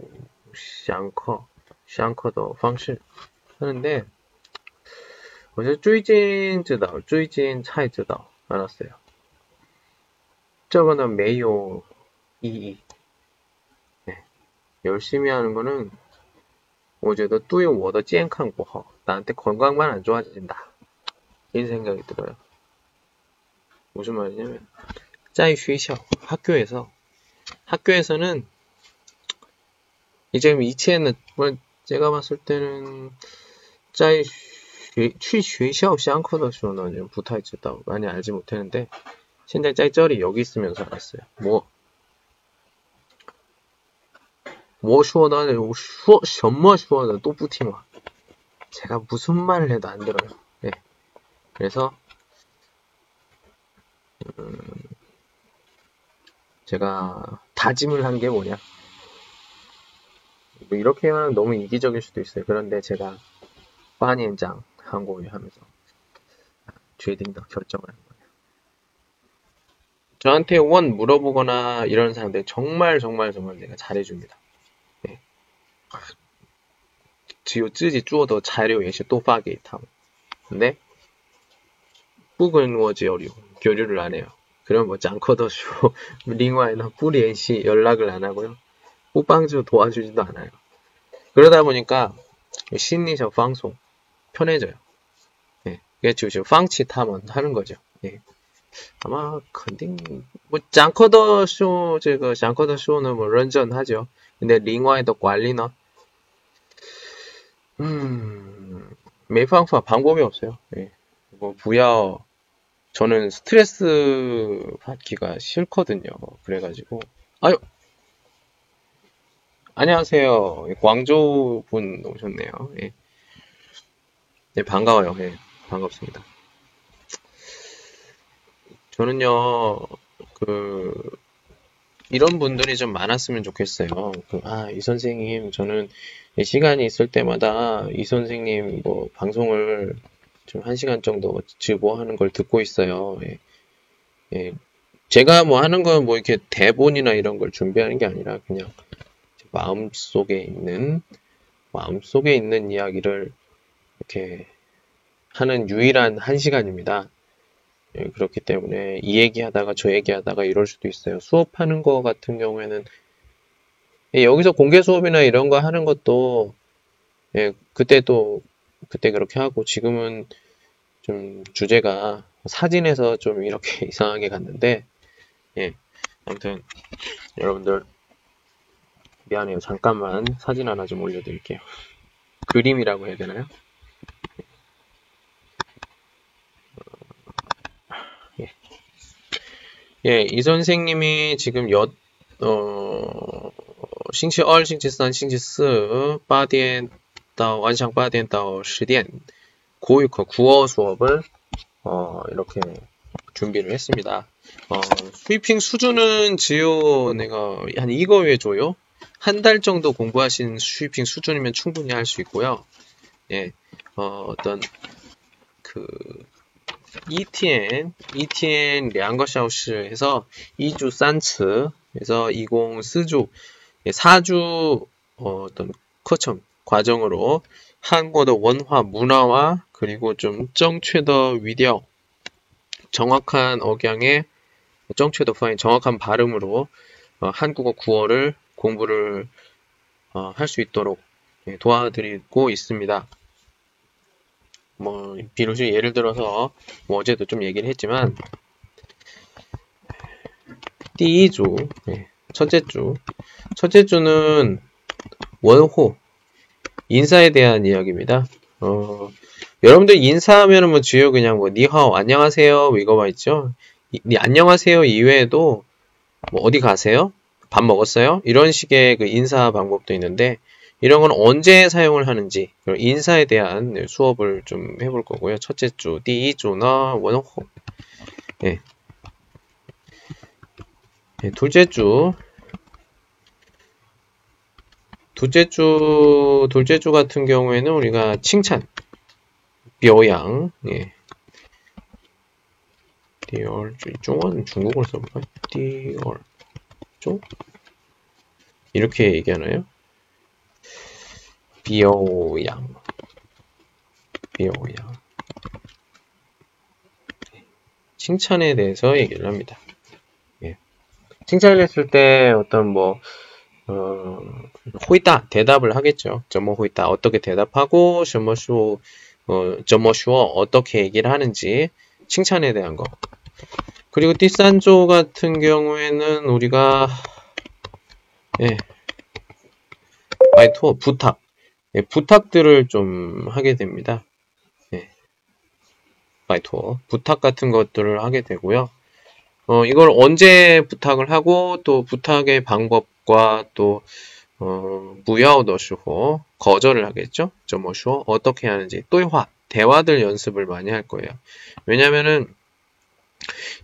相课 上课的方式，하는데 어제 最近知道，最近才知道， 알았어요. 这个呢没有意义. 네, 열심히 하는 거는 어제도 对我的健康不好， 나한테 건강만 안 좋아진다. 이런 생각이 들어요. 무슨 말이냐면, 在学校 학교에서 학교에서는 이제 이체는 뭐 제가 봤을 때는 짜이 취学校 샹커더쇼는 좀 부탁했다. 많이 알지 못했는데 신대 짜이절이 여기 있으면서 알았어요. 뭐 뭐쇼는 쇼 셔머쇼는 또 부팅와 제가 무슨 말을 해도 안 들어요. 예. 네. 그래서 음, 제가 다짐을 한 게 뭐냐? 뭐 이렇게 하면 너무 이기적일 수도 있어요. 그런데 제가 빠니엔장 한국어 하면서 죄딩덕 결정을 한 거예요. 저한테 원 물어보거나 이런 사람들 정말 정말 정말 내가 잘해줍니다. 네. 只有自己做的材料也是多发给他们。근데不跟我交流，교류를 안 해요. 그럼 뭐 장커더쇼, 링와이나 뿌리엔시 연락을 안 하고요. 호빵주 도와주지도 않아요. 그러다 보니까 심리적 방송 편해져요. 예, 이게 지금 방치 탐험 하는 거죠. 예, 아마 컨딩 뭐 장커더쇼, 제가 장커더쇼는 뭐 런전하죠. 근데 링와이더 관리나 음, 매방파 방법이 없어요. 예. 뭐 부야 저는 스트레스 받기가 싫거든요. 그래가지고 아유 안녕하세요. 광저우 분 오셨네요. 예. 네, 반가워요. 예, 반갑습니다. 저는요 그 이런 분들이 좀 많았으면 좋겠어요. 그, 아, 이 선생님, 저는 시간이 있을 때마다 이 선생님 뭐 방송을 좀 한 시간 정도 제보하는 걸 듣고 있어요. 예. 예. 제가 뭐 하는 건 뭐 이렇게 대본이나 이런 걸 준비하는 게 아니라 그냥 마음속에 있는 마음속에 있는 이야기를 이렇게 하는 유일한 한 시간입니다. 예, 그렇기 때문에 이 얘기하다가 저 얘기하다가 이럴 수도 있어요. 수업하는 거 같은 경우에는 예, 여기서 공개 수업이나 이런 거 하는 것도 예, 그때도 그때 그렇게 하고 지금은 좀 주제가 사진에서 좀 이렇게 이상하게 갔는데 예, 아무튼 여러분들 미안해요. 잠깐만 사진 하나 좀 올려드릴게요. 그림이라고 해야 되나요? 예, 이 선생님이 지금 여, 어, 싱치 이, 싱치 삼, 싱치 사, 팔 시엔 다 완상 팔 시엔 다 십 시엔 고유어 구어 수업을 어, 이렇게 준비를 했습니다. 어, 스위핑 수준은 지요 내가 한 이거 왜 줘요? 한 달 정도 공부하신 스위핑 수준이면 충분히 할 수 있고요. 예, 어, 어떤 그 이티엔, 이티엔 량거샤오시에서 이 주 산츠에서 이공 사주, 사 주 어떤 커첨 과정으로 한국어의 원화, 문화와 그리고 좀 정체의 위력, 정확한 억양의 정체의 파인, 정확한 발음으로 어, 한국어 구어를 공부를 어, 할 수 있도록 예, 도와드리고 있습니다. 뭐 비로소 예를 들어서 뭐 어제도 좀 얘기를 했지만 띠 주 예, 첫째 주 첫째 주는 원호 인사에 대한 이야기입니다. 어, 여러분들 인사하면은 뭐 주요 그냥 뭐 니하오 안녕하세요 뭐 이거만 있죠. 이, 이 안녕하세요 이외에도 뭐 어디 가세요? 밥 먹었어요? 이런 식의 그 인사 방법도 있는데 이런 건 언제 사용을 하는지 인사에 대한 수업을 좀 해볼 거고요. 첫째 주, 띠 이 주나 원호. 예. 예, 둘째 주, 둘째 주, 둘째 주 같은 경우에는 우리가 칭찬, 묘양, 예. 디얼, 중원 중국어로 써볼까요? 디얼, 쪽 이렇게 얘기하나요? 비오양, 비오양. 칭찬에 대해서 얘기를 합니다. 예. 칭찬을 했을 때 어떤 뭐 어, 호이다 대답을 하겠죠. 점어 호이다 어떻게 대답하고, 점어쇼 어, 점어쇼 어떻게 얘기를 하는지 칭찬에 대한 거. 그리고 띠산조 같은 경우에는 우리가 예, 아이토 부탁. 예, 부탁들을 좀 하게 됩니다. 예. 바이토. 부탁 같은 것들을 하게 되고요. 어, 이걸 언제 부탁을 하고, 또 부탁의 방법과 또, 어, 무야오더슈호, 거절을 하겠죠? 저뭐슈호, 어떻게 하는지, 또이화, 대화들 연습을 많이 할 거예요. 왜냐면은,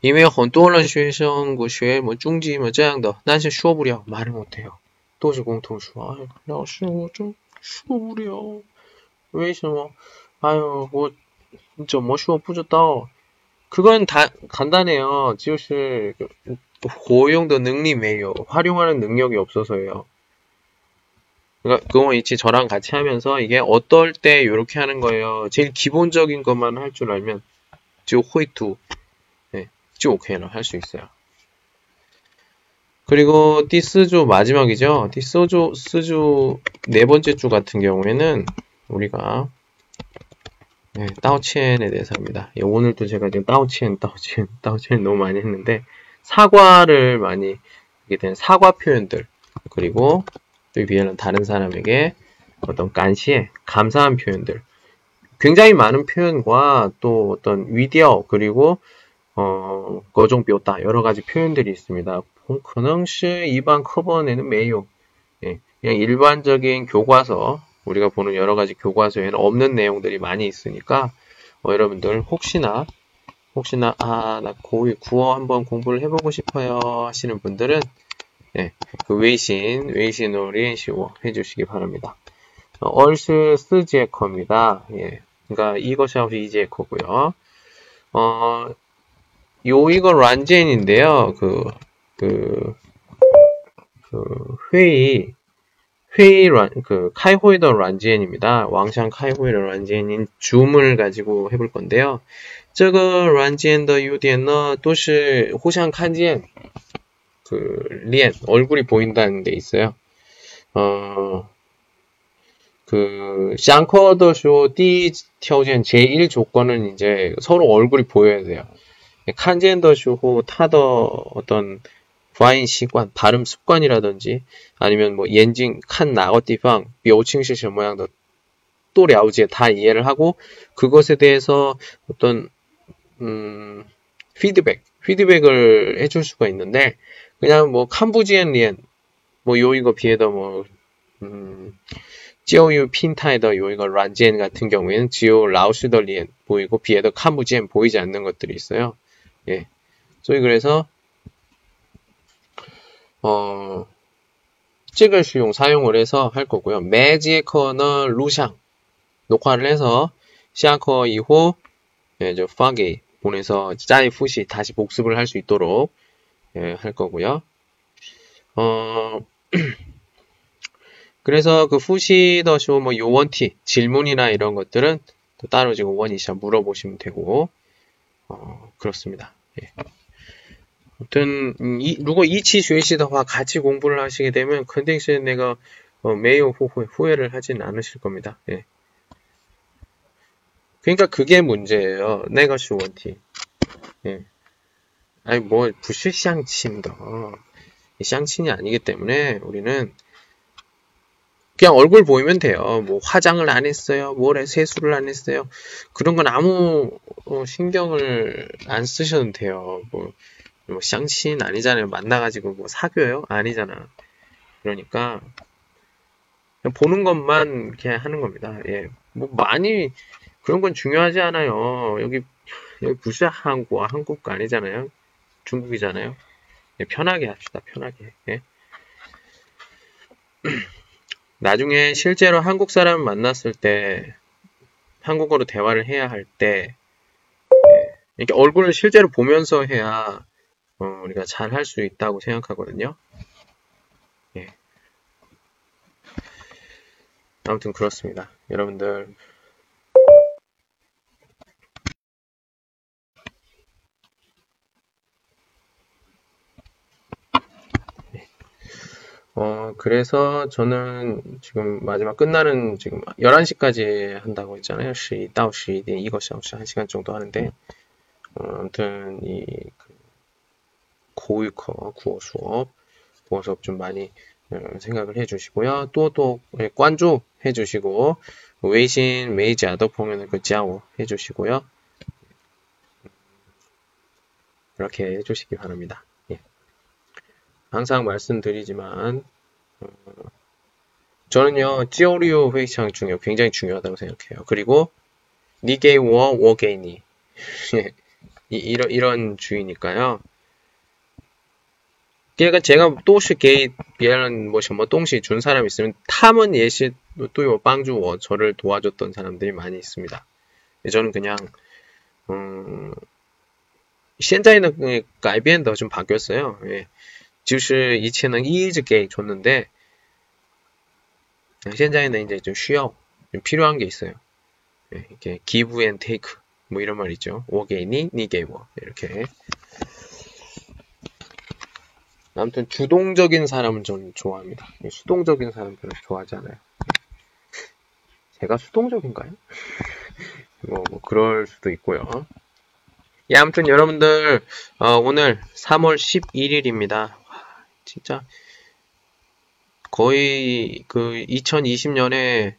이미 헌또런 슈에션, 구슈에, 뭐, 중지, 뭐, 짱더, 난시 슈어부려, 말을 못해요. 都是共同说，哎，老师我真受不了，为什么？哎呦，我怎么说不知道。 그건 다, 간단해요. 就是 고용도 능력이 매요. 활용하는 능력이 없어서요. 그러니까 그거 있지. 저랑 같이 하면서 이게 어떨 때 이렇게 하는 거예요. 제일 기본적인 것만 할 줄 알면 쭉 호이투, 네, 쭉 오케이로 할 수 있어요. 그리고 디스조 마지막이죠. 디스조 스조 네 번째 주 같은 경우에는 우리가 네, 따오첸에 대해서 합니다. 예, 오늘도 제가 지금 따오첸, 따오첸, 따오첸 너무 많이 했는데 사과를 많이 하게 된 사과 표현들 그리고 또 위에는 다른 사람에게 어떤 간시에 감사한 표현들 굉장히 많은 표현과 또 어떤 위디어 그리고 어 거종 비었다 여러 가지 표현들이 있습니다. 본커능시 이반 커버에는 매요. 예, 그냥 일반적인 교과서 우리가 보는 여러 가지 교과서에는 없는 내용들이 많이 있으니까 어, 여러분들 혹시나 혹시나 아, 나 고유 구어 한번 공부를 해보고 싶어요 하시는 분들은 네, 그 웨이신 웨이신으로 리엔시워 해주시기 바랍니다. 어, 얼스 스지에커입니다. 예, 그러니까 이것이 아무튼 이지에커고요. 어, 요 이거 란젠인데요. 그 그 그 회의 회의 란, 그, 카이호이더 란지엔입니다. 왕샹 카이호이더 란지엔인 줌을 가지고 해볼 건데요. 这个 란지엔의 유대는 또시 호샹 칸지엔, 그, 리엔, 얼굴이 보인다는 데 있어요. 어, 그, 샹커더쇼 띠条件 제일 조건은 이제 서로 얼굴이 보여야 돼요. 칸지엔더쇼 타더 어떤, 과인 시관, 발음 습관이라든지 아니면 뭐 엔징, 칸, 나거, 디팡, 묘칭시실 모양도 또 려우지에 다 이해를 하고 그것에 대해서 어떤 음, 피드백, 피드백을 해줄 수가 있는데 그냥 뭐 캄부지엔 리엔, 뭐 요이거 비에더 뭐 음, 지오유 핀타에더 요이거 란지엔 같은 경우에는 지오 라오슈더 리엔 보이고 비에더 캄부지엔 보이지 않는 것들이 있어요. 예, 소위 그래서 어, 찍을 수용, 사용을 해서 할 거고요. 매지에커는 루샹, 녹화를 해서, 시아커 이후, 예, 저, 파기, 보내서, 짜이 후시, 다시 복습을 할 수 있도록, 예, 할 거고요. 어, 그래서 그 후시 더쇼, 뭐, 요원티, 질문이나 이런 것들은 또 따로 지금 원이샤 물어보시면 되고, 어, 그렇습니다. 예. 아무튼 이, 如果一起学习的话 같이 공부를 하시게 되면 肯定是 내가 어, 매우 후회, 후회를 하진 않으실 겁니다. 예. 그러니까 그게 문제예요. 내가 슈원티. 예. 아니 뭐 부실샹친다. 샹친이 아니기 때문에 우리는 그냥 얼굴 보이면 돼요. 뭐 화장을 안 했어요. 뭐래 세수를 안 했어요. 그런 건 아무 어, 신경을 안 쓰셔도 돼요. 뭐 뭐, 샹친 아니잖아요. 만나가지고 뭐 사귀어요? 아니잖아. 그러니까, 그냥 보는 것만 이렇게 하는 겁니다. 예. 뭐, 많이, 그런 건 중요하지 않아요. 여기, 여기 부샤 한국, 한국가 아니잖아요. 중국이잖아요. 예, 편하게 합시다. 편하게. 예. 나중에 실제로 한국 사람 만났을 때, 한국어로 대화를 해야 할 때, 예, 이렇게 얼굴을 실제로 보면서 해야, 어, 우리가 잘 할 수 있다고 생각하거든요. 예. 아무튼 그렇습니다. 여러분들. 예. 어, 그래서 저는 지금 마지막 끝나는 지금 열한 시까지 한다고 했잖아요. 십이到십이 시 이것이 혹시 한 시간 정도 하는데, 어, 아무튼 이, 그, 고유커 구어 수업, 구어 수업 좀 많이 생각을 해주시고요. 또또 관조 해주시고 웨이신 메이지 아더 보면은 그 자오 해주시고요. 이렇게 해주시기 바랍니다. 예. 항상 말씀드리지만 어, 저는요 찌오리오 회의창 중요 굉장히 중요하다고 생각해요. 그리고 니게이워 워게이니 이런 이런 주의니까요. 그러니까 제가 도시 게이트라는 뭐 뭐 동시 준 사람 있으면 탐은 예시 또요 방주워 저를 도와줬던 사람들이 많이 있습니다. 저는 그냥 음 현재는改变더 좀 바뀌었어요. 예. 就是以前呢一直给줬는데 현재는 이제 좀 쉬어 좀 필요한 게 있어요. 예, 이렇게 give and take 뭐 이런 말 있죠. 워게이니 니게이워 이렇게. 아무튼 주동적인 사람은 저는 좋아합니다. 수동적인 사람 별로 좋아하지 않아요. 제가 수동적인가요? 뭐, 뭐 그럴 수도 있고요. 예, 아무튼 여러분들 어, 오늘 삼월 십일일입니다. 와, 진짜 거의 그 이천이십년에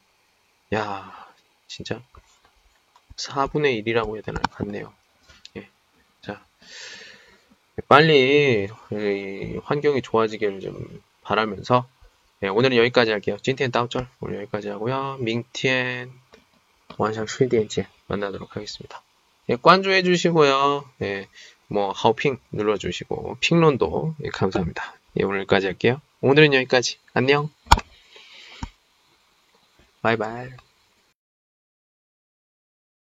야 진짜 사분의 일이라고 해야 되나 같네요. 예, 자 빨리 환경이 좋아지기를 좀 바라면서 예, 오늘은 여기까지 할게요. 찐텐 다우절 오늘 여기까지 하고요. 밍텐 완상 슈디엔지 만나도록 하겠습니다. 예, 관조해 주시고요. 예, 뭐 하우핑 눌러주시고 핑론도 예, 감사합니다. 예, 오늘까지 할게요. 오늘은 여기까지. 안녕. 바이바이.